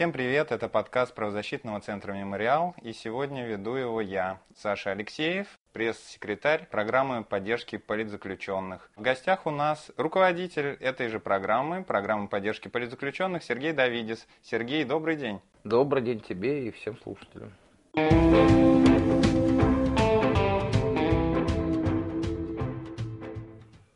Всем привет, это подкаст правозащитного центра «Мемориал», и сегодня веду его я, Саша Алексеев, пресс-секретарь программы поддержки политзаключенных. В гостях у нас руководитель этой же программы поддержки политзаключенных Сергей Давидис. Сергей, добрый день. Добрый день тебе и всем слушателям.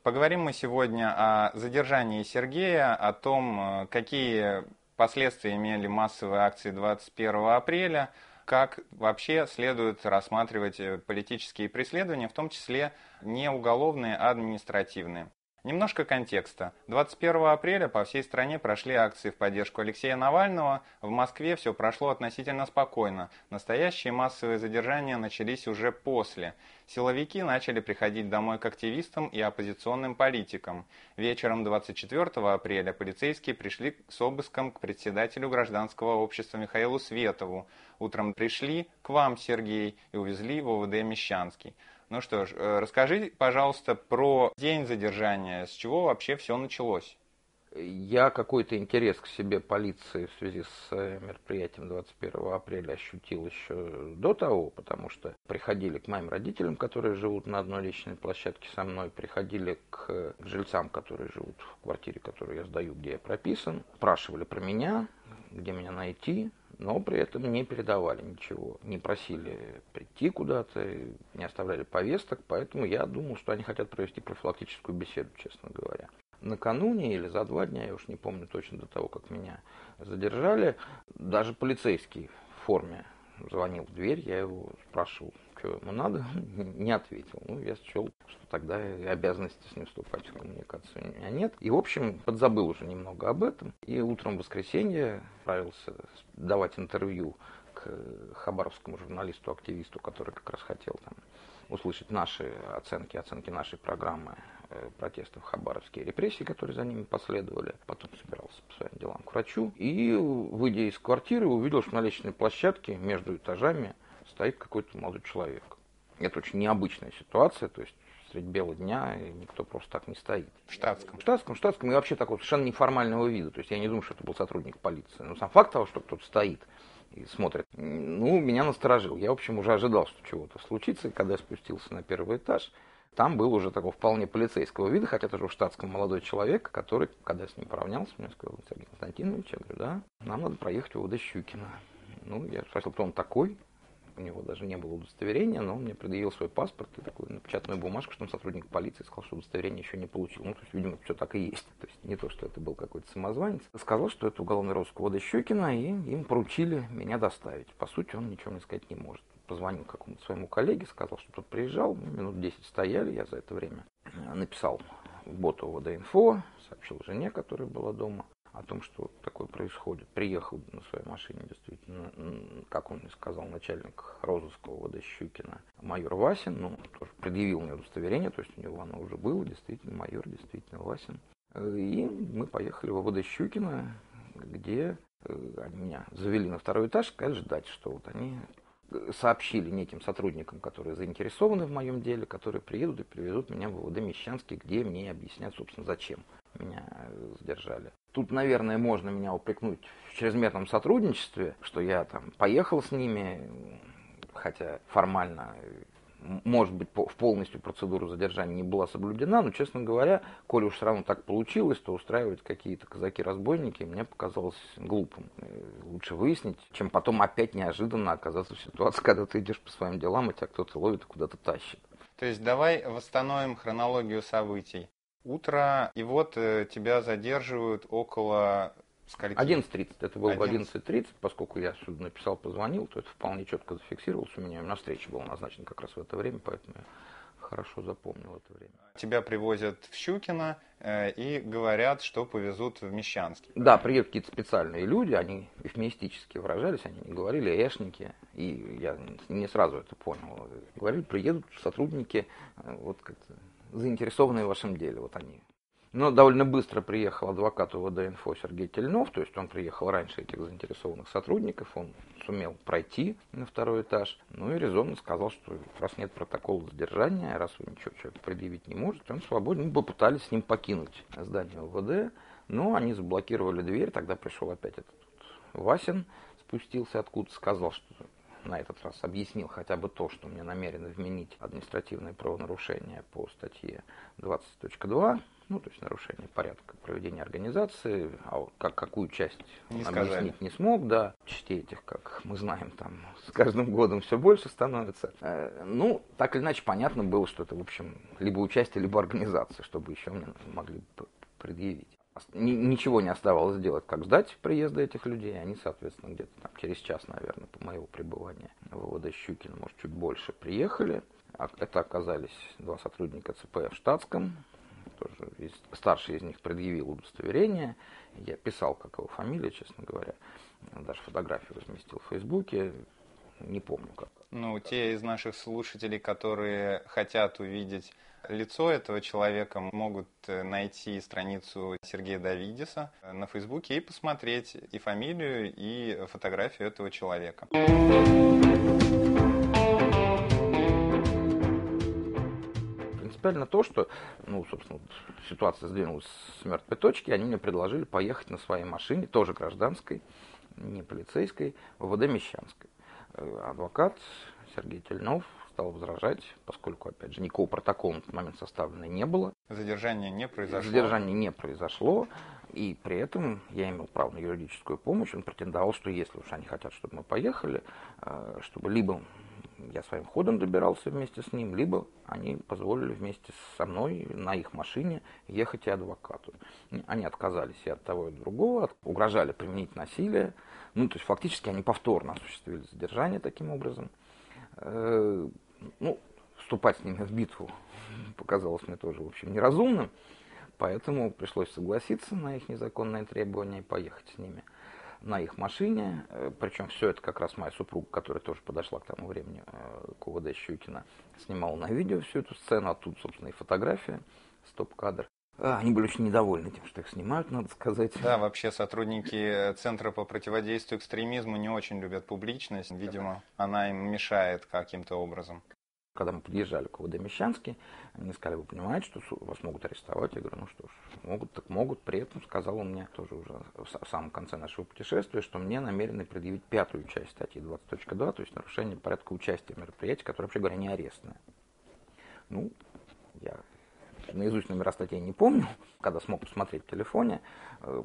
Поговорим мы сегодня о задержании Сергея, о том, какие последствия имели массовые акции 21 апреля, как вообще следует рассматривать политические преследования, в том числе не уголовные, а административные. Немножко контекста. 21 апреля по всей стране прошли акции в поддержку Алексея Навального. В Москве все прошло относительно спокойно. Настоящие массовые задержания начались уже после. Силовики начали приходить домой к активистам и оппозиционным политикам. Вечером 24 апреля полицейские пришли с обыском к председателю гражданского общества Михаилу Светову. Утром пришли к вам, Сергей, и увезли в ОВД Мещанский. Ну что ж, расскажи, пожалуйста, про день задержания. С чего вообще все началось? Я какой-то интерес к себе полиции в связи с мероприятием 21 апреля ощутил еще до того, потому что приходили к моим родителям, которые живут на одной личной площадке со мной, приходили к жильцам, которые живут в квартире, которую я сдаю, где я прописан, спрашивали про меня, где меня найти, но при этом не передавали ничего, не просили прийти куда-то, не оставляли повесток, поэтому я думал, что они хотят провести профилактическую беседу, честно говоря. Накануне или за 2 дня, я уж не помню точно, до того, как меня задержали, даже полицейский в форме звонил в дверь, я его спрашивал, что ему надо, не ответил. Ну, я счел, что тогда обязанности с ним вступать в коммуникацию у меня нет. И, в общем, подзабыл уже немного об этом. И утром в воскресенье отправился давать интервью к хабаровскому журналисту-активисту, который как раз хотел там услышать наши оценки нашей программы протестов в Хабаровске и репрессии, которые за ними последовали. Потом собирался по своим делам к врачу. И, выйдя из квартиры, увидел, что на лестничной площадке между этажами стоит какой-то молодой человек. Это очень необычная ситуация, то есть средь бела дня никто просто так не стоит. В штатском? В штатском и вообще такого совершенно неформального вида. То есть я не думаю, что это был сотрудник полиции. Но сам факт того, что кто-то стоит и смотрит, меня насторожил. Я, в общем, уже ожидал, что чего-то случится. И когда я спустился на первый этаж, там был уже такого вполне полицейского вида, хотя тоже в штатском молодой человек, который, когда я с ним поравнялся, мне сказал: Сергей Константинович, я говорю, да, нам надо проехать в ОВД Щукина. Я спросил, кто он такой. У него даже не было удостоверения, но он мне предъявил свой паспорт и такую напечатанную бумажку, что он сотрудник полиции, сказал, что удостоверение еще не получил. То есть, видимо, все так и есть. То есть, не то, что это был какой-то самозванец. Сказал, что это уголовный розыск ОВД Щукина, и им поручили меня доставить. По сути, он ничего мне сказать не может. Позвонил какому-то своему коллеге, сказал, что тот приезжал, минут 10 стояли, я за это время написал в бот Водоинфо, сообщил жене, которая была дома, о том, что такое происходит. Приехал на своей машине, действительно, как он мне сказал, начальник розыска ОВД Щукина, майор Васин, тоже предъявил мне удостоверение, то есть у него оно уже было, действительно, майор, действительно, Васин. И мы поехали в ОВД Щукина, где они меня завели на второй этаж, сказали ждать, что они сообщили неким сотрудникам, которые заинтересованы в моем деле, которые приедут и привезут меня в ОВД Мещанский, где мне объяснят, собственно, зачем меня задержали. Тут, наверное, можно меня упрекнуть в чрезмерном сотрудничестве, что я там поехал с ними, хотя формально, может быть, полностью процедура задержания не была соблюдена, но, честно говоря, коли уж все равно так получилось, то устраивать какие-то казаки-разбойники мне показалось глупым. Лучше выяснить, чем потом опять неожиданно оказаться в ситуации, когда ты идешь по своим делам, и тебя кто-то ловит и куда-то тащит. То есть давай восстановим хронологию событий. Утро, и вот тебя задерживают около скольки? 11:30. Это было 11:30, поскольку я сюда написал, позвонил, то это вполне четко зафиксировалось у меня встреча была назначена как раз в это время, поэтому я хорошо запомнил это время. Тебя привозят в Щукино и говорят, что повезут в Мещанский. Да, приедут какие-то специальные люди, они эвфемистически выражались, они не говорили эшники, и я не сразу это понял. Говорили, приедут сотрудники, вот как-то заинтересованные в вашем деле, вот они. Но довольно быстро приехал адвокат ОВД-Инфо Сергей Тельнов, то есть он приехал раньше этих заинтересованных сотрудников, он сумел пройти на второй этаж, и резонно сказал, что раз нет протокола задержания, раз он ничего человек предъявить не может, он свободен, попытались с ним покинуть здание ОВД, но они заблокировали дверь, тогда пришел опять этот Васин спустился откуда-то, сказал, что на этот раз объяснил хотя бы то, что мне намерены вменить административное правонарушение по статье 20.2, ну, то есть нарушение порядка проведения организации, а как, какую часть не объяснить не смог, да. Частей этих, как мы знаем, там с каждым годом все больше становится. Ну, так или иначе, понятно было, что это, в общем, либо участие, либо организация, чтобы еще мне могли предъявить. Ничего не оставалось делать, как ждать приезда этих людей. Они, соответственно, где-то там через час, наверное, по моего пребывания в ОВД Щукина, может, чуть больше, приехали. Это оказались два сотрудника ЦП в штатском. Тоже старший из них предъявил удостоверение. Я писал, как его фамилия, честно говоря. Даже фотографию разместил в Фейсбуке. Не помню, как. Ну, те из наших слушателей, которые хотят увидеть лицо этого человека, могут найти страницу Сергея Давидиса на Фейсбуке и посмотреть и фамилию, и фотографию этого человека. Принципиально то, что, ну, собственно, ситуация сдвинулась с мертвой точки, они мне предложили поехать на своей машине, тоже гражданской, не полицейской, в ОВД Мещанской. Адвокат Сергей Тельнов стал возражать, поскольку, опять же, никакого протокола на тот момент составлено не было. Задержание не произошло. И при этом я имел право на юридическую помощь. Он претендовал, что если уж они хотят, чтобы мы поехали, чтобы либо я своим ходом добирался вместе с ним, либо они позволили вместе со мной на их машине ехать и адвокату. Они отказались и от того, и от другого, угрожали применить насилие. Ну, то есть фактически они повторно осуществили задержание таким образом. Ну, вступать с ними в битву показалось мне тоже, в общем, неразумным, поэтому пришлось согласиться на их незаконные требования и поехать с ними на их машине. Причем все это как раз моя супруга, которая тоже подошла к тому времени к ОВД Щукина, снимала на видео всю эту сцену, а тут, собственно, и фотография, стоп-кадр. Они были очень недовольны тем, что их снимают, надо сказать. Да, вообще сотрудники Центра по противодействию экстремизму не очень любят публичность. Видимо, она им мешает каким-то образом. Когда мы подъезжали к ОВД Мещанский, они сказали, вы понимаете, что вас могут арестовать? Я говорю, ну что ж, могут так могут. При этом сказал он мне тоже уже в самом конце нашего путешествия, что мне намерены предъявить пятую часть статьи 20.2, то есть нарушение порядка участия в мероприятии, которое, вообще говоря, не арестное. Ну, я... наизусть номера статей не помню. Когда смог посмотреть в телефоне,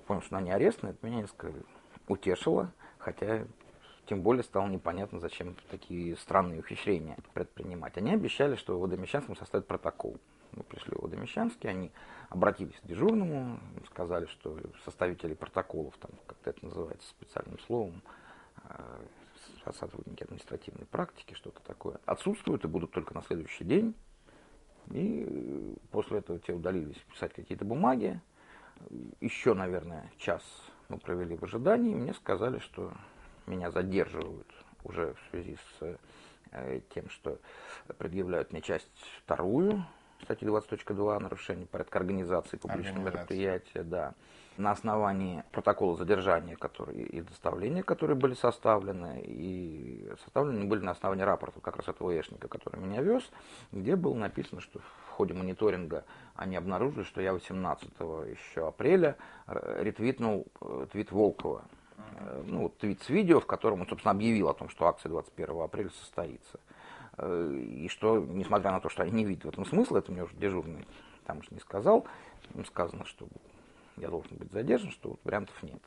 понял, что они арестны. Это меня несколько утешило, хотя тем более стало непонятно, зачем такие странные ухищрения предпринимать. Они обещали, что в Водоинфо составят протокол. Мы пришли в Водоинфо, они обратились к дежурному, сказали, что составители протоколов, там как-то это называется специальным словом, сотрудники административной практики, что-то такое, отсутствуют и будут только на следующий день. И после этого те удалились писать какие-то бумаги. Еще, наверное, час мы провели в ожидании. Мне сказали, что меня задерживают уже в связи с тем, что предъявляют мне часть вторую, статьи 20.2, нарушение порядка организации публичного мероприятия. Да. На основании протокола задержания и доставления, которые были составлены, и составлены были на основании рапорта как раз этого ОЭшника, который меня вез, где было написано, что в ходе мониторинга они обнаружили, что я 18 еще апреля ретвитнул твит Волкова. Ну, твит с видео, в котором он, собственно, объявил о том, что акция 21 апреля состоится. И что, несмотря на то, что они не видят в этом смысла, это мне уже дежурный там уж не сказал, им сказано, что я должен быть задержан, что вот вариантов нет.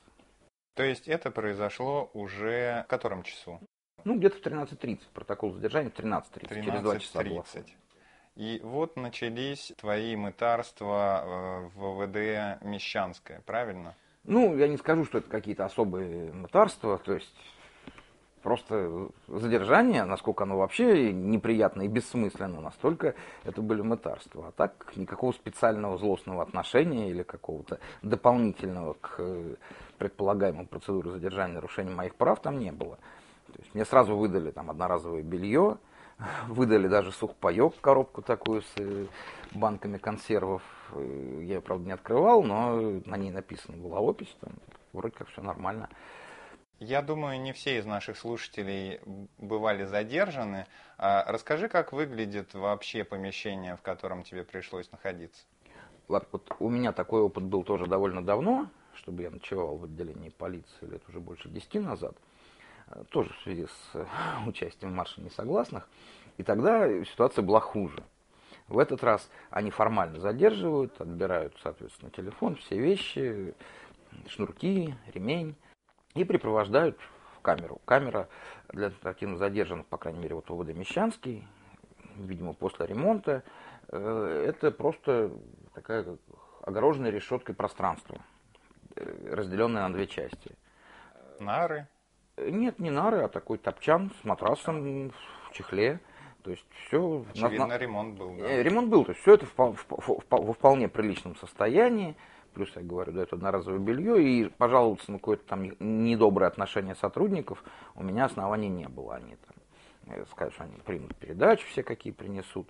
То есть это произошло уже в котором часу? Ну, где-то в 13.30. Протокол задержания в 13.30. Через 2 часа было. И вот начались твои мытарства в ОВД Мещанское, правильно? Ну, я не скажу, что это какие-то особые мытарства, то есть... Просто задержание, насколько оно вообще неприятно и бессмысленно, настолько это были мытарства. А так никакого специального злостного отношения или какого-то дополнительного к предполагаемой процедуре задержания нарушения моих прав там не было. То есть мне сразу выдали там одноразовое белье, выдали даже сухпайок, коробку такую с банками консервов. Я ее, правда, не открывал, но на ней написана была опись, там вроде как все нормально. Я думаю, не все из наших слушателей бывали задержаны. Расскажи, как выглядит вообще помещение, в котором тебе пришлось находиться? Вот у меня такой опыт был тоже довольно давно. чтобы я ночевал в отделении полиции лет уже больше 10 назад, тоже в связи с участием в марше несогласных, и тогда ситуация была хуже. В этот раз они формально задерживают, отбирают, соответственно, телефон, все вещи, шнурки, ремень, и припровождают в камеру. Камера для административно задержанных, по крайней мере, вот ОВД Мещанский, видимо, после ремонта, это просто такая огороженная решеткой пространство, разделенное на две части. Нары? Нет, не нары, а такой топчан с матрасом в чехле. То есть все. Очевидно, ремонт был, да? Ремонт был, то есть все это во вполне приличном состоянии. Плюс, я говорю, дают одноразовое белье, и пожаловаться на какое-то там недоброе отношение сотрудников у меня оснований не было. Они там скажут, что они примут передачу, все какие принесут.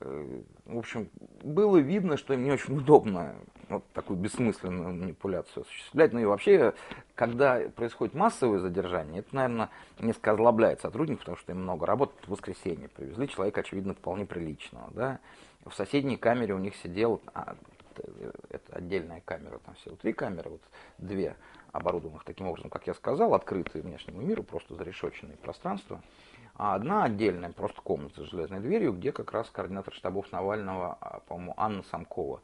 В общем, было видно, что им не очень удобно вот такую бессмысленную манипуляцию осуществлять. Ну и вообще, когда происходит массовое задержание, это, наверное, несколько озлобляет сотрудников, потому что им много работы. В воскресенье привезли человека, очевидно, вполне приличного. Да? В соседней камере у них сидел... Это отдельная камера, там всего три камеры, вот две оборудованных таким образом, как я сказал, открытые внешнему миру, просто зарешоченные пространства, а одна отдельная, просто комната с железной дверью, где как раз координатор штабов Навального, по-моему, Анна Самкова.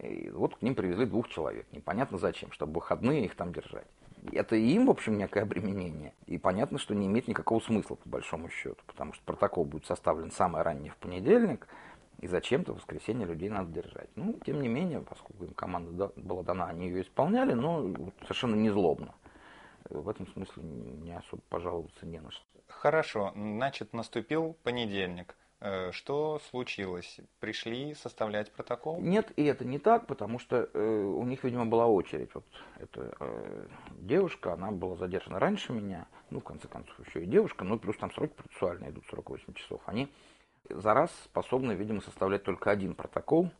И вот к ним привезли двух человек, непонятно зачем, чтобы выходные их там держать. Это им, в общем, некое обременение, и понятно, что не имеет никакого смысла, по большому счету, потому что протокол будет составлен самое раннее в понедельник, и зачем-то в воскресенье людей надо держать. Ну, тем не менее, поскольку им команда была дана, они ее исполняли, но совершенно не злобно. В этом смысле не особо пожаловаться не на что. Хорошо, значит, наступил понедельник. Что случилось? Пришли составлять протокол? Нет, и это не так, потому что у них, видимо, была очередь. Вот эта девушка, она была задержана раньше меня, ну, в конце концов, еще и девушка, ну, плюс там сроки процессуальные идут, 48 часов. Они за раз способны, видимо, составлять только один протокол,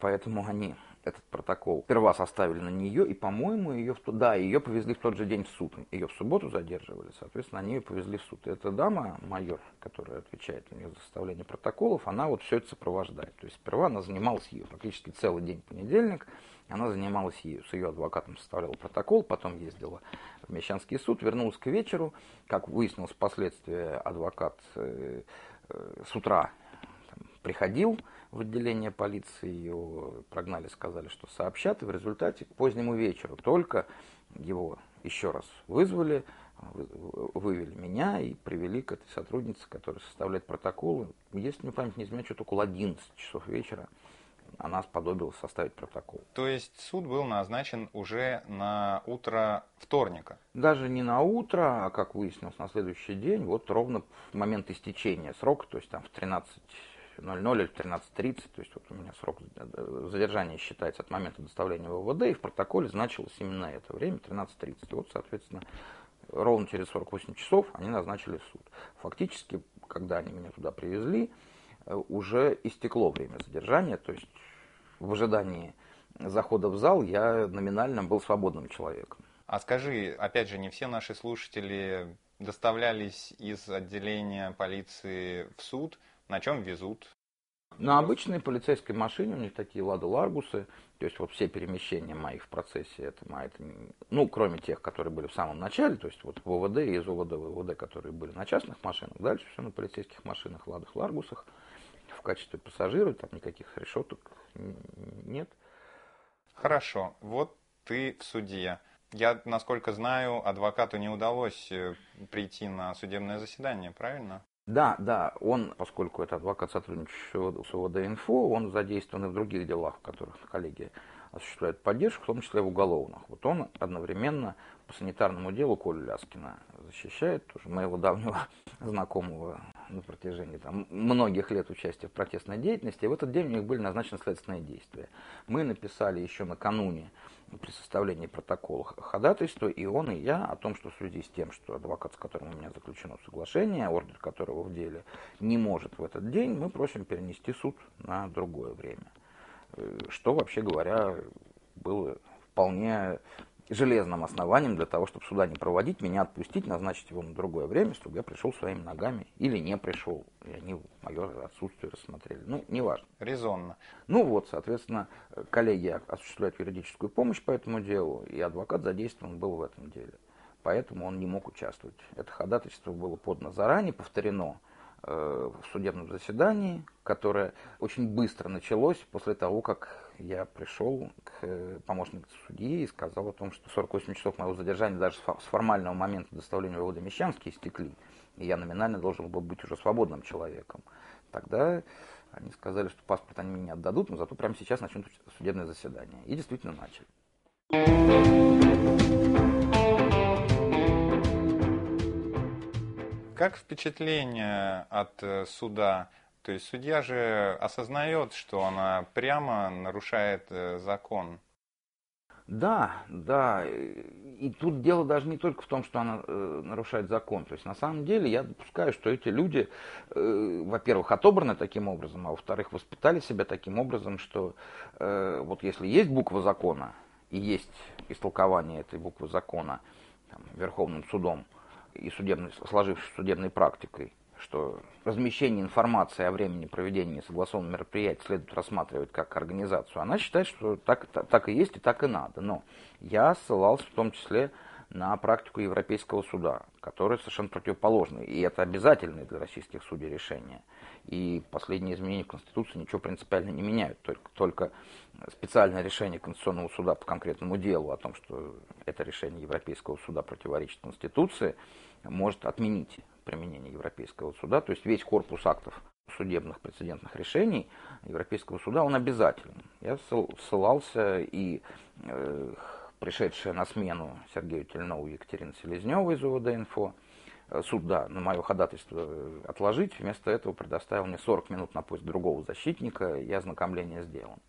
поэтому они этот протокол сперва составили на нее, и, по-моему, ее повезли в тот же день в суд. Ее в субботу задерживали, соответственно, они ее повезли в суд. И эта дама, майор, которая отвечает у нее за составление протоколов, она вот все это сопровождает. То есть сперва она занималась ею, практически целый день понедельник, она занималась ею, с ее адвокатом составляла протокол, потом ездила в Мещанский суд, вернулась к вечеру, как выяснилось впоследствии, адвокат... с утра там, приходил в отделение полиции, ее прогнали, сказали, что сообщат, и в результате к позднему вечеру только его еще раз вызвали, вывели меня и привели к этой сотруднице, которая составляет протоколы. Если мне память не изменяет, что-то около 11 часов вечера она сподобилась составить протокол. То есть суд был назначен уже на утро вторника? Даже не на утро, а, как выяснилось, на следующий день, вот ровно в момент истечения срока, то есть там в 13:00 или в 13:30, то есть вот у меня срок задержания считается от момента доставления в ОВД, и в протоколе значилось именно это время, 13:30. Вот, соответственно, ровно через 48 часов они назначили суд. Фактически, когда они меня туда привезли, уже истекло время задержания, то есть в ожидании захода в зал я номинально был свободным человеком. А скажи, опять же, не все наши слушатели доставлялись из отделения полиции в суд, на чем везут? На обычной полицейской машине, у них такие «Лада-Ларгусы», то есть вот все перемещения моих в процессе, это, ну, кроме тех, которые были в самом начале, то есть вот в ОВД и из ОВД в ОВД, которые были на частных машинах, дальше все на полицейских машинах, «Ладах-Ларгусах», в качестве пассажира, там никаких решеток нет. Хорошо, вот ты в суде. Я, насколько знаю, адвокату не удалось прийти на судебное заседание, правильно? Да, он, поскольку это адвокат, сотрудничающий с ОВД-Инфо, он задействован и в других делах, в которых коллеги осуществляют поддержку, в том числе и в уголовных. Вот он одновременно по санитарному делу Колю Ляскина защищает, тоже моего давнего знакомого на протяжении там, многих лет участия в протестной деятельности. И в этот день у них были назначены следственные действия. Мы написали еще накануне при составлении протокола ходатайства, и он, и я, о том, что в связи с тем, что адвокат, с которым у меня заключено соглашение, ордер которого в деле не может в этот день, мы просим перенести суд на другое время. Что, вообще говоря, было вполне железным основанием для того, чтобы суда не проводить, меня отпустить, назначить его на другое время, чтобы я пришел своими ногами или не пришел, и они мое отсутствие рассмотрели. Ну, неважно. Резонно. Ну вот, соответственно, коллегия осуществляет юридическую помощь по этому делу, и адвокат задействован был в этом деле. Поэтому он не мог участвовать. Это ходатайство было подано заранее, повторено в судебном заседании, которое очень быстро началось после того, как я пришел к помощнику судьи и сказал о том, что 48 часов моего задержания даже с формального момента доставления в ОВД Мещанский истекли, и я номинально должен был быть уже свободным человеком. Тогда они сказали, что паспорт они мне не отдадут, но зато прямо сейчас начнут судебное заседание. И действительно начали. Как впечатление от суда? То есть судья же осознает, что она прямо нарушает закон. Да. И тут дело даже не только в том, что она нарушает закон. То есть на самом деле я допускаю, что эти люди, во-первых, отобраны таким образом, а во-вторых, воспитали себя таким образом, что вот если есть буква закона и есть истолкование этой буквы закона там, Верховным судом, и сложившейся судебной практикой, что размещение информации о времени проведения несогласованных мероприятий следует рассматривать как организацию, она считает, что так и есть и так и надо. Но я ссылался в том числе на практику Европейского суда, которая совершенно противоположна, и это обязательное для российских судей решение. И последние изменения в Конституции ничего принципиально не меняют, только специальное решение Конституционного суда по конкретному делу о том, что это решение Европейского суда противоречит Конституции, может отменить применение Европейского суда. То есть весь корпус актов судебных прецедентных решений Европейского суда, он обязателен. Я ссылался и пришедшая на смену Сергею Тельнову Екатерина Селезнева из ОВД-Инфо, суда на мое ходатайство отложить, вместо этого предоставил мне 40 минут на поиск другого защитника, и ознакомление с делом.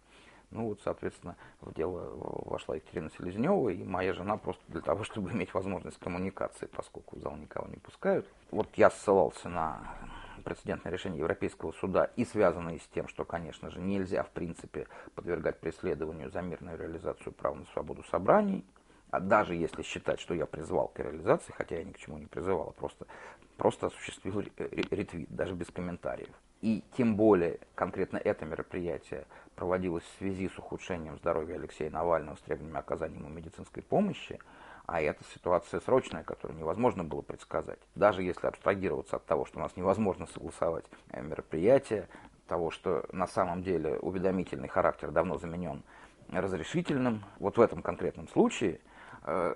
Ну вот, соответственно, в дело вошла Екатерина Селезнева, и моя жена просто для того, чтобы иметь возможность коммуникации, поскольку в зал никого не пускают. Вот я ссылался на прецедентное решение Европейского суда и связанное с тем, что, конечно же, нельзя в принципе подвергать преследованию за мирную реализацию права на свободу собраний, а даже если считать, что я призвал к реализации, хотя я ни к чему не призывал, просто осуществил ретвит, даже без комментариев. И тем более конкретно это мероприятие проводилось в связи с ухудшением здоровья Алексея Навального с требованиями оказания ему медицинской помощи, а это ситуация срочная, которую невозможно было предсказать. Даже если абстрагироваться от того, что у нас невозможно согласовать мероприятие, того, что на самом деле уведомительный характер давно заменен разрешительным, вот в этом конкретном случае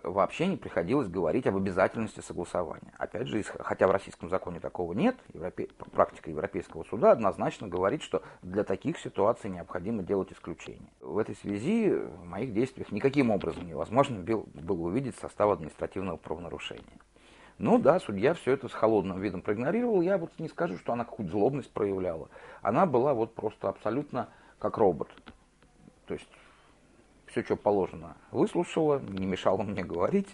вообще не приходилось говорить об обязательности согласования. Опять же, хотя в российском законе такого нет, практика Европейского суда однозначно говорит, что для таких ситуаций необходимо делать исключение. В этой связи в моих действиях никаким образом невозможно было увидеть состав административного правонарушения. Ну да, судья все это с холодным видом проигнорировала. Я вот не скажу, что она какую-то злобность проявляла. Она была вот просто абсолютно как робот. То есть все, что положено, выслушала, не мешала мне говорить.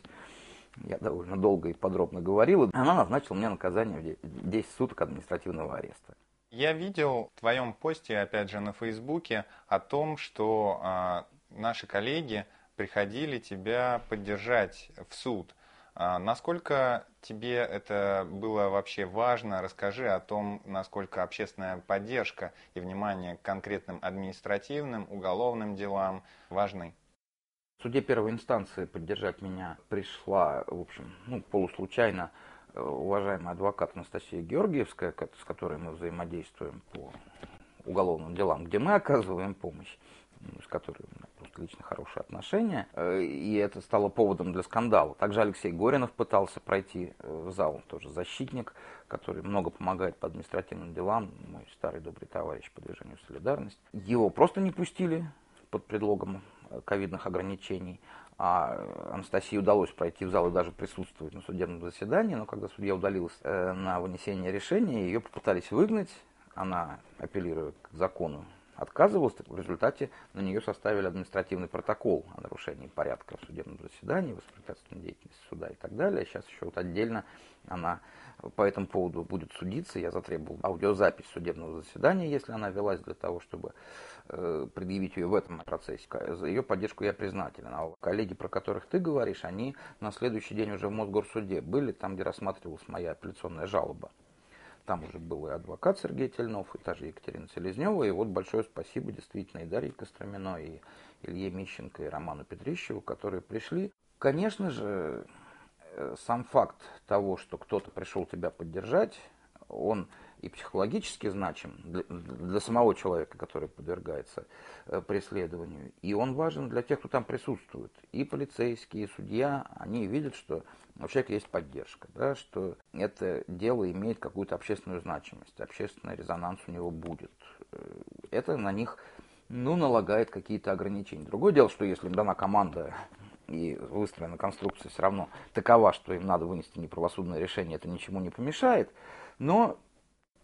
Я довольно долго и подробно говорил. Она назначила мне наказание в 10 суток административного ареста. Я видел в твоем посте, опять же, на Фейсбуке о том, что наши коллеги приходили тебя поддержать в суд. Насколько тебе это было вообще важно? Расскажи о том, насколько общественная поддержка и внимание к конкретным административным, уголовным делам важны. В суде первой инстанции поддержать меня пришла, в общем, полуслучайно уважаемая адвокат Анастасия Георгиевская, с которой мы взаимодействуем по уголовным делам, где мы оказываем помощь, с которой у меня просто лично хорошие отношения, и это стало поводом для скандала. Также Алексей Горинов пытался пройти в зал, тоже защитник, который много помогает по административным делам, мой старый добрый товарищ по движению «Солидарность». Его просто не пустили под предлогом ковидных ограничений, а Анастасии удалось пройти в зал и даже присутствовать на судебном заседании, но когда судья удалилась на вынесение решения, ее попытались выгнать, она апеллирует к закону отказывалась, так в результате на нее составили административный протокол о нарушении порядка в судебном заседании, воспрепятствовании деятельности суда и так далее. Сейчас еще вот отдельно она по этому поводу будет судиться. Я затребовал аудиозапись судебного заседания, если она велась для того, чтобы предъявить ее в этом процессе. За ее поддержку я признателен. А коллеги, про которых ты говоришь, они на следующий день уже в Мосгорсуде были, там, где рассматривалась моя апелляционная жалоба. Там уже был и адвокат Сергей Тельнов, и та же Екатерина Селезнева. И вот большое спасибо действительно и Дарье Костромино, и Илье Мищенко, и Роману Петрищеву, которые пришли. Конечно же, сам факт того, что кто-то пришел тебя поддержать, он и психологически значим для самого человека, который подвергается преследованию, и он важен для тех, кто там присутствует. И полицейские, и судья, они видят, что у человека есть поддержка, да, что это дело имеет какую-то общественную значимость, общественный резонанс у него будет. Это на них, налагает какие-то ограничения. Другое дело, что если им дана команда и выстроена конструкция все равно такова, что им надо вынести неправосудное решение, это ничему не помешает, но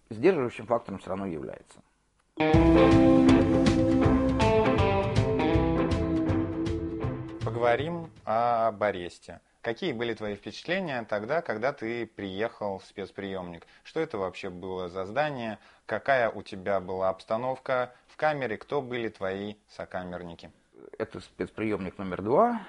сдерживающим фактором все равно является. Поговорим об аресте. Какие были твои впечатления тогда, когда ты приехал в спецприемник? Что это вообще было за здание? Какая у тебя была обстановка в камере? Кто были твои сокамерники? Это спецприемник номер 2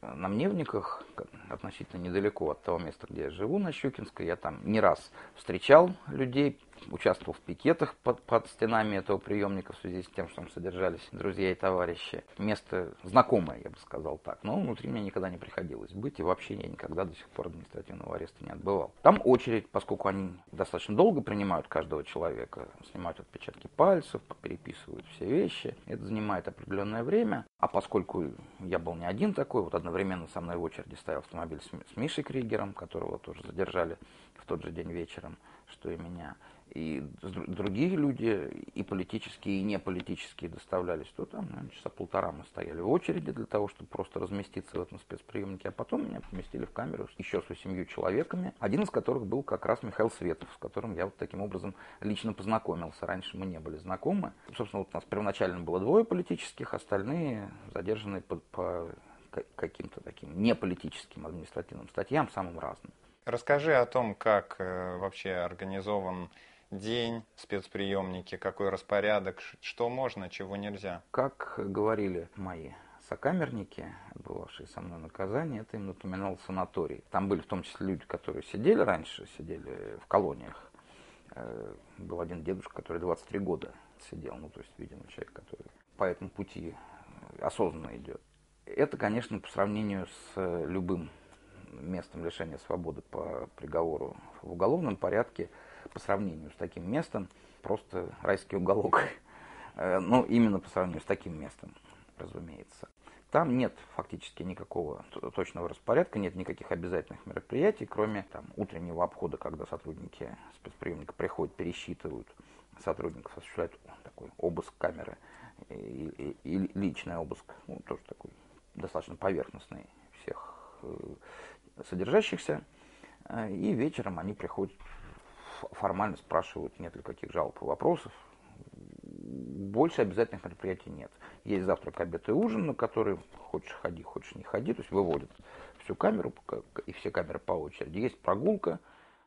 на Мневниках, относительно недалеко от того места, где я живу, на Щукинской. Я там не раз встречал людей, участвовал в пикетах под стенами этого приемника в связи с тем, что там содержались друзья и товарищи. Место знакомое, я бы сказал так, но внутри мне никогда не приходилось быть, и вообще я никогда до сих пор административного ареста не отбывал. Там очередь, поскольку они достаточно долго принимают каждого человека, снимают отпечатки пальцев, переписывают все вещи, это занимает определенное время, а поскольку я был не один такой, вот одновременно со мной в очереди стоял автомобиль с Мишей Кригером, которого тоже задержали в тот же день вечером, что и меня, и другие люди, и политические, и неполитические доставлялись, то там, наверное, часа полтора мы стояли в очереди для того, чтобы просто разместиться в этом спецприемнике, а потом меня поместили в камеру еще с 8 человеками, один из которых был как раз Михаил Светов, с которым я вот таким образом лично познакомился. Раньше мы не были знакомы. Собственно, вот у нас первоначально было 2 политических, остальные задержаны по каким-то таким неполитическим административным статьям, самым разным. Расскажи о том, как вообще организован день в спецприемнике, какой распорядок, что можно, чего нельзя. Как говорили мои сокамерники, отбывавшие со мной наказание, это им напоминало санаторий. Там были в том числе люди, которые сидели раньше, сидели в колониях. Был один дедушка, который 23 года сидел, то есть, видимо, человек, который по этому пути осознанно идет. Это, конечно, по сравнению с любым местом лишения свободы по приговору в уголовном порядке, по сравнению с таким местом, просто райский уголок. Ну, именно по сравнению с таким местом, разумеется. Там нет фактически никакого точного распорядка, нет никаких обязательных мероприятий, кроме утреннего обхода, когда сотрудники спецприемника приходят, пересчитывают сотрудников, осуществляют такой обыск камеры и личный обыск, тоже такой достаточно поверхностный всех содержащихся, и вечером они приходят, формально спрашивают, нет ли каких жалоб и вопросов. Больше обязательных мероприятий нет. Есть завтрак, обед и ужин, на который хочешь ходи, хочешь не ходи, то есть выводят всю камеру и все камеры по очереди. Есть прогулка,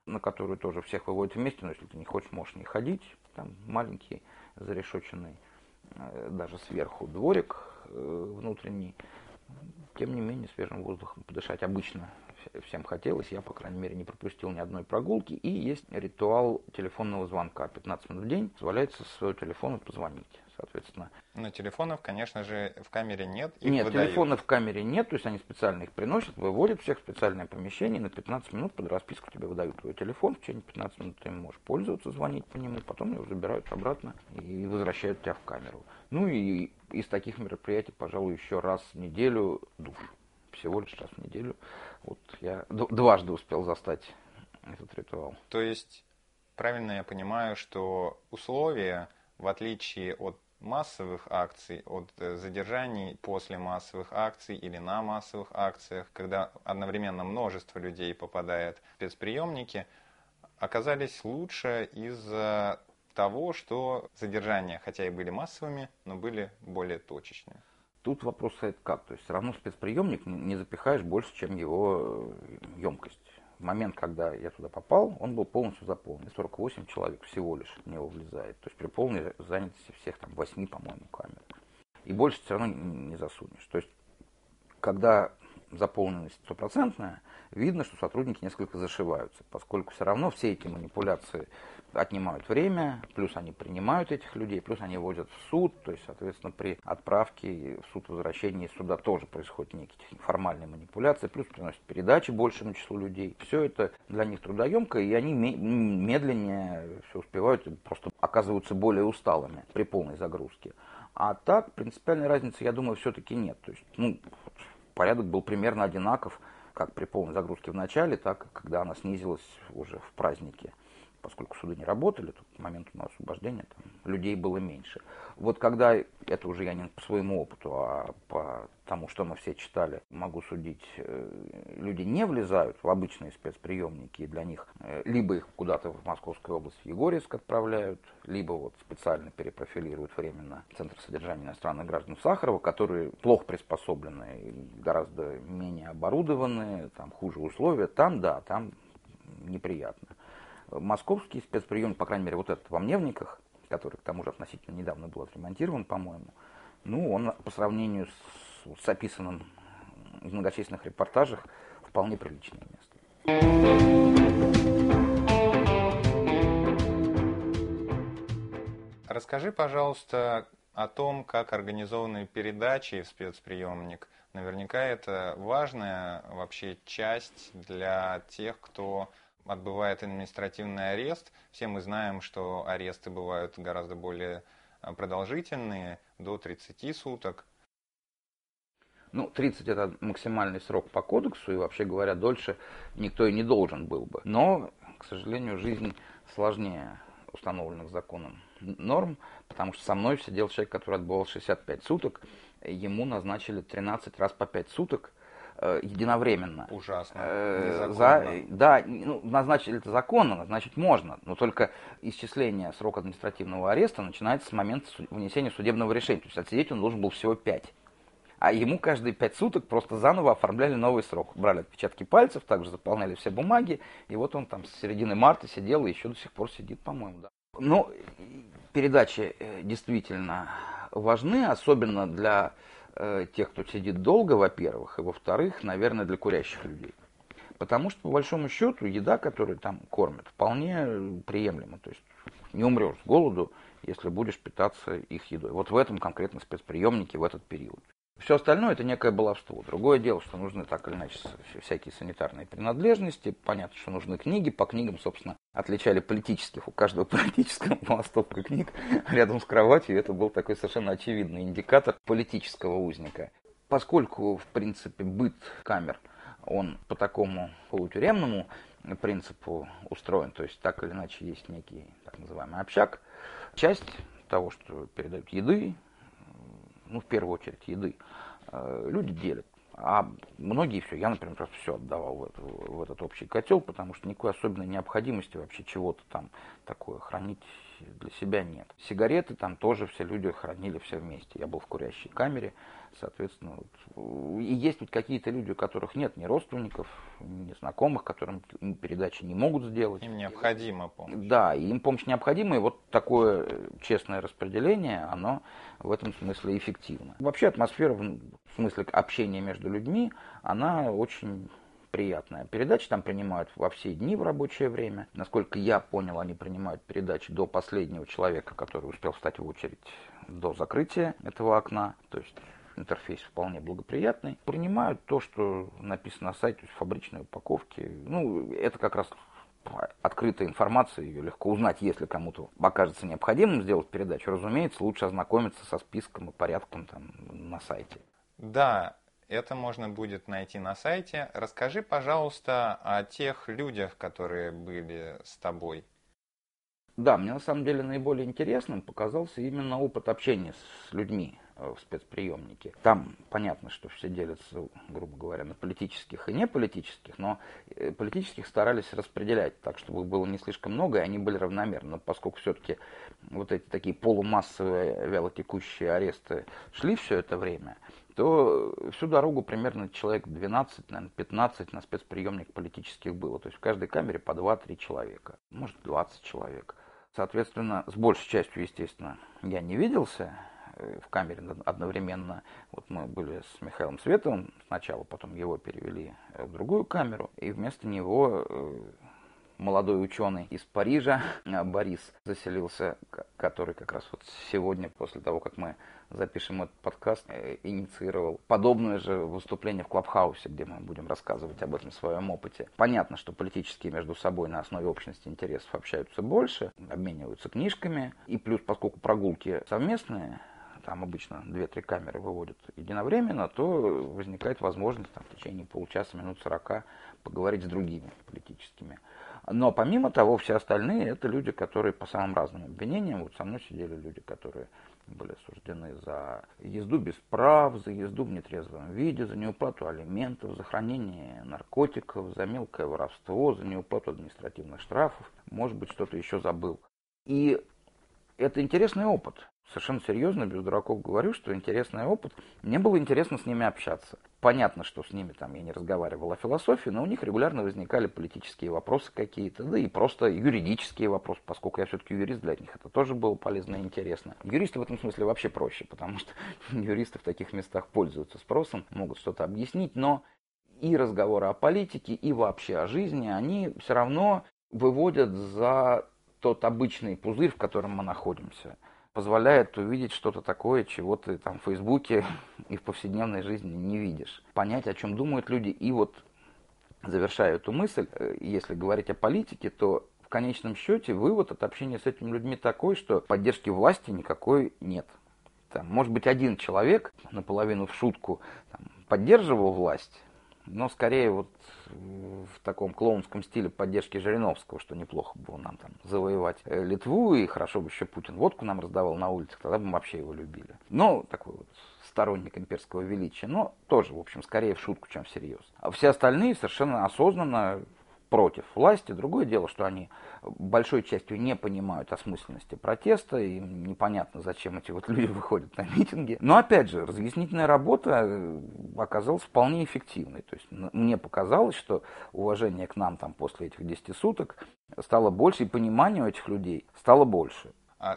на которую тоже всех выводят вместе, но если ты не хочешь, можешь не ходить. Там маленький зарешоченный даже сверху дворик внутренний. Тем не менее, свежим воздухом подышать обычно всем хотелось. Я, по крайней мере, не пропустил ни одной прогулки. И есть ритуал телефонного звонка. 15 минут в день позволяется со своего телефона позвонить, соответственно. Но телефонов, конечно же, в камере нет. Нет, телефонов в камере нет. То есть они специально их приносят, выводят всех в специальное помещение. И на 15 минут под расписку тебе выдают твой телефон. В течение 15 минут ты можешь пользоваться, звонить по нему. Потом его забирают обратно и возвращают тебя в камеру. Ну и из таких мероприятий, пожалуй, еще раз в неделю душ. Всего лишь раз в неделю. Вот я дважды успел застать этот ритуал. То есть, правильно я понимаю, что условия, в отличие от массовых акций, от задержаний после массовых акций или на массовых акциях, когда одновременно множество людей попадает в спецприемники, оказались лучше из-за того, что задержания, хотя и были массовыми, но были более точечными. Тут вопрос стоит как. То есть все равно спецприемник не запихаешь больше, чем его емкость. В момент, когда я туда попал, он был полностью заполнен. 48 человек всего лишь в него влезает. То есть при полной занятости всех там 8, по-моему, камер. И больше все равно не засунешь. То есть когда заполненность стопроцентная, видно, что сотрудники несколько зашиваются, поскольку все равно все эти манипуляции отнимают время, плюс они принимают этих людей, плюс они возят в суд, то есть, соответственно, при отправке в суд, возвращении из суда тоже происходят некие формальные манипуляции, плюс приносят передачи большему числу людей. Все это для них трудоемко, и они медленнее все успевают, просто оказываются более усталыми при полной загрузке. А так принципиальной разницы, я думаю, все-таки нет. То есть, порядок был примерно одинаков, как при полной загрузке в начале, так и когда она снизилась уже в праздники. Поскольку суды не работали, то к моменту моего освобождения там людей было меньше. Вот когда, это уже я не по своему опыту, а по тому, что мы все читали, могу судить, люди не влезают в обычные спецприемники, и для них либо их куда-то в Московскую область, в Егорьевск отправляют, либо вот специально перепрофилируют временно Центр содержания иностранных граждан Сахарова, которые плохо приспособлены, гораздо менее оборудованы, там хуже условия, там неприятно. Московский спецприемник, по крайней мере, вот этот во Мневниках, который, к тому же, относительно недавно был отремонтирован, по-моему, он по сравнению с описанным в многочисленных репортажах вполне приличное место. Расскажи, пожалуйста, о том, как организованы передачи в спецприемник. Наверняка это важная вообще часть для тех, кто отбывает административный арест. Все мы знаем, что аресты бывают гораздо более продолжительные, до 30 суток. 30 – это максимальный срок по кодексу, и вообще говоря, дольше никто и не должен был бы. Но, к сожалению, жизнь сложнее установленных законом норм, потому что со мной сидел человек, который отбывал 65 суток, ему назначили 13 раз по 5 суток, единовременно. Ужасно. Назначили это законно, назначить можно, но только исчисление срока административного ареста начинается с момента вынесения судебного решения. То есть отсидеть он должен был всего 5. А ему каждые 5 суток просто заново оформляли новый срок. Брали отпечатки пальцев, также заполняли все бумаги, и вот он там с середины марта сидел и еще до сих пор сидит, по-моему. Да. Передачи действительно важны, особенно для тех, кто сидит долго, во-первых, и во-вторых, наверное, для курящих людей. Потому что, по большому счету, еда, которую там кормят, вполне приемлема. То есть не умрешь с голоду, если будешь питаться их едой. Вот в этом конкретно спецприемнике, в этот период. Все остальное – это некое баловство. Другое дело, что нужны так или иначе всякие санитарные принадлежности. Понятно, что нужны книги. По книгам, собственно, отличали политических. У каждого политического была стопка книг рядом с кроватью. Это был такой совершенно очевидный индикатор политического узника. Поскольку, в принципе, быт камер, он по такому полутюремному принципу устроен, то есть так или иначе есть некий так называемый общак, часть того, что передают еды, в первую очередь еды, люди делят. А многие все, я, например, просто все отдавал в этот общий котел, потому что никакой особенной необходимости вообще чего-то там такое хранить для себя нет. Сигареты там тоже все люди хранили все вместе. Я был в курящей камере, соответственно. И есть какие-то люди, у которых нет ни родственников, ни знакомых, которым передачи не могут сделать. Им необходима помощь. Да, им помощь необходима, и вот такое честное распределение, оно в этом смысле эффективно. Вообще атмосфера, в смысле общения между людьми, она очень приятная. Передачи там принимают во все дни в рабочее время. Насколько я понял, они принимают передачи до последнего человека, который успел встать в очередь до закрытия этого окна. То есть интерфейс вполне благоприятный. Принимают то, что написано на сайте, то есть фабричные упаковки. Это как раз открытая информация, ее легко узнать, если кому-то окажется необходимым сделать передачу. Разумеется, лучше ознакомиться со списком и порядком там на сайте. Да, это можно будет найти на сайте. Расскажи, пожалуйста, о тех людях, которые были с тобой. Да, мне на самом деле наиболее интересным показался именно опыт общения с людьми. в спецприемнике. Там понятно, что все делятся, грубо говоря, на политических и неполитических, но политических старались распределять так, чтобы их было не слишком много, и они были равномерны. Но поскольку все-таки вот эти такие полумассовые вялотекущие аресты шли все это время, то всю дорогу примерно человек 12, наверное, 15 на спецприемник политических было. То есть в каждой камере по 2-3 человека, может 20 человек. Соответственно, с большей частью, естественно, я не виделся в камере одновременно. Вот мы были с Михаилом Световым сначала, потом его перевели в другую камеру. И вместо него молодой ученый из Парижа, Борис, заселился, который как раз вот сегодня, после того, как мы запишем этот подкаст, инициировал подобное же выступление в Клабхаусе, где мы будем рассказывать об этом своем опыте. Понятно, что политические между собой на основе общности интересов общаются больше, обмениваются книжками. И плюс, поскольку прогулки совместные, там обычно 2-3 камеры выводят единовременно, то возникает возможность там в течение получаса, минут 40 поговорить с другими политическими. Но помимо того, все остальные это люди, которые по самым разным обвинениям, вот со мной сидели люди, которые были осуждены за езду без прав, за езду в нетрезвом виде, за неуплату алиментов, за хранение наркотиков, за мелкое воровство, за неуплату административных штрафов, может быть, что-то еще забыл. И это интересный опыт. Совершенно серьезно, без дураков говорю, что интересный опыт. Мне было интересно с ними общаться. Понятно, что с ними там я не разговаривал о философии, но у них регулярно возникали политические вопросы какие-то, да и просто юридические вопросы, поскольку я все-таки юрист, для них это тоже было полезно и интересно. Юристы в этом смысле вообще проще, потому что юристы в таких местах пользуются спросом, могут что-то объяснить, но и разговоры о политике, и вообще о жизни, они все равно выводят за тот обычный пузырь, в котором мы находимся. Позволяет увидеть что-то такое, чего ты там в Фейсбуке и в повседневной жизни не видишь. Понять, о чем думают люди. И вот, завершая эту мысль, если говорить о политике, то в конечном счете вывод от общения с этими людьми такой, что поддержки власти никакой нет. Там, может быть, один человек наполовину в шутку там поддерживал власть, но скорее вот в таком клоунском стиле поддержки Жириновского, что неплохо было нам там завоевать Литву, и хорошо бы еще Путин водку нам раздавал на улицах, тогда бы мы вообще его любили. Ну, такой вот сторонник имперского величия, но тоже, в общем, скорее в шутку, чем всерьез. А все остальные совершенно осознанно против власти. Другое дело, что они большой частью не понимают осмысленности протеста, им непонятно, зачем эти вот люди выходят на митинги. Но опять же, разъяснительная работа оказалась вполне эффективной. То есть мне показалось, что уважение к нам там после этих 10 суток стало больше, и понимание у этих людей стало больше.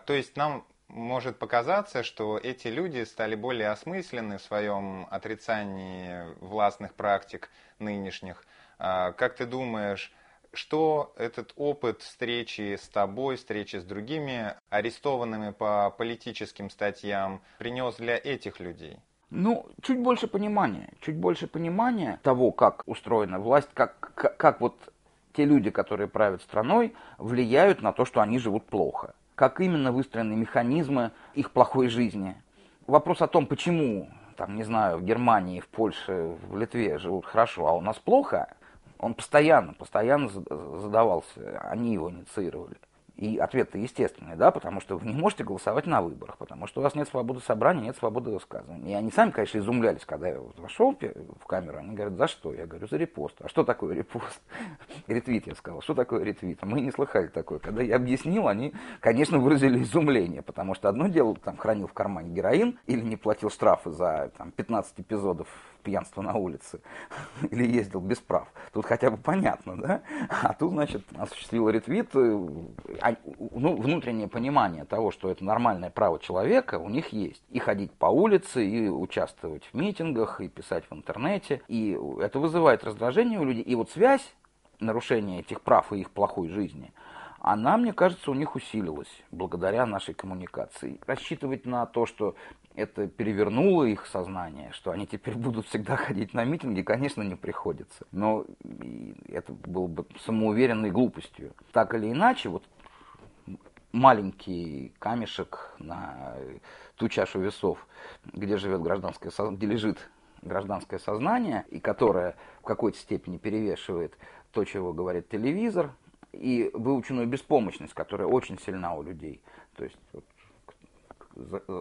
То есть нам может показаться, что эти люди стали более осмысленны в своем отрицании властных практик нынешних. Как ты думаешь, что этот опыт встречи с тобой, встречи с другими арестованными по политическим статьям принес для этих людей? Ну, чуть больше понимания того, как устроена власть, как вот те люди, которые правят страной, влияют на то, что они живут плохо, как именно выстроены механизмы их плохой жизни. Вопрос о том, почему, там, не знаю, в Германии, в Польше, в Литве живут хорошо, а у нас плохо, он постоянно задавался, они его инициировали. И ответ-то естественный, да, потому что вы не можете голосовать на выборах, потому что у вас нет свободы собрания, нет свободы высказывания. И они сами, конечно, изумлялись, когда я вот вошел в камеру, они говорят, за что? Я говорю, за репост. А что такое репост? Ретвит, я сказал, что такое ретвит? Мы не слыхали такое. Когда я объяснил, они, конечно, выразили изумление, потому что одно дело, там, хранил в кармане героин или не платил штрафы за там, 15 эпизодов пьянства на улице, или ездил без прав. Тут хотя бы понятно, да? А тут, значит, осуществил ретвит. Ну, внутреннее понимание того, что это нормальное право человека, у них есть. И ходить по улице, и участвовать в митингах, и писать в интернете. И это вызывает раздражение у людей. И вот связь нарушения этих прав и их плохой жизни, она, мне кажется, у них усилилась благодаря нашей коммуникации. Рассчитывать на то, что это перевернуло их сознание, что они теперь будут всегда ходить на митинги, конечно, не приходится. Но это было бы самоуверенной глупостью. Так или иначе, вот маленький камешек на ту чашу весов, где живет гражданское, где лежит гражданское сознание, и которое в какой-то степени перевешивает то, чего говорит телевизор, и выученную беспомощность, которая очень сильна у людей. То есть вот,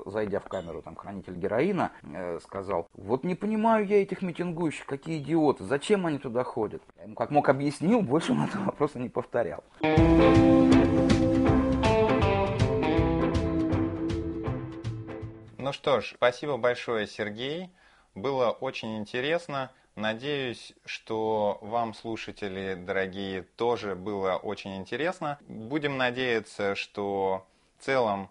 зайдя в камеру, там, хранитель героина, сказал: вот не понимаю я этих митингующих, какие идиоты, зачем они туда ходят? Я ему как мог объяснил, больше он этого вопроса не повторял. Ну что ж, спасибо большое, Сергей. Было очень интересно. Надеюсь, что вам, слушатели дорогие, тоже было очень интересно. Будем надеяться, что в целом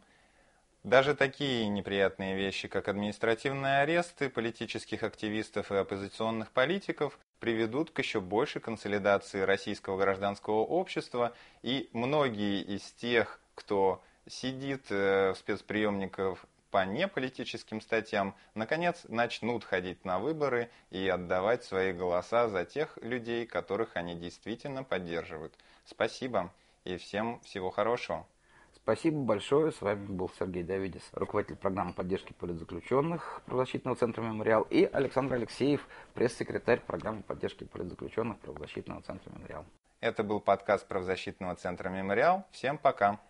даже такие неприятные вещи, как административные аресты политических активистов и оппозиционных политиков, приведут к еще большей консолидации российского гражданского общества, и многие из тех, кто сидит в спецприемниках по неполитическим статьям, наконец, начнут ходить на выборы и отдавать свои голоса за тех людей, которых они действительно поддерживают. Спасибо и всем всего хорошего. Спасибо большое. С вами был Сергей Давидис, руководитель программы поддержки политзаключенных правозащитного центра «Мемориал», и Александр Алексеев, пресс-секретарь программы поддержки политзаключенных правозащитного центра «Мемориал». Это был подкаст правозащитного центра «Мемориал». Всем пока.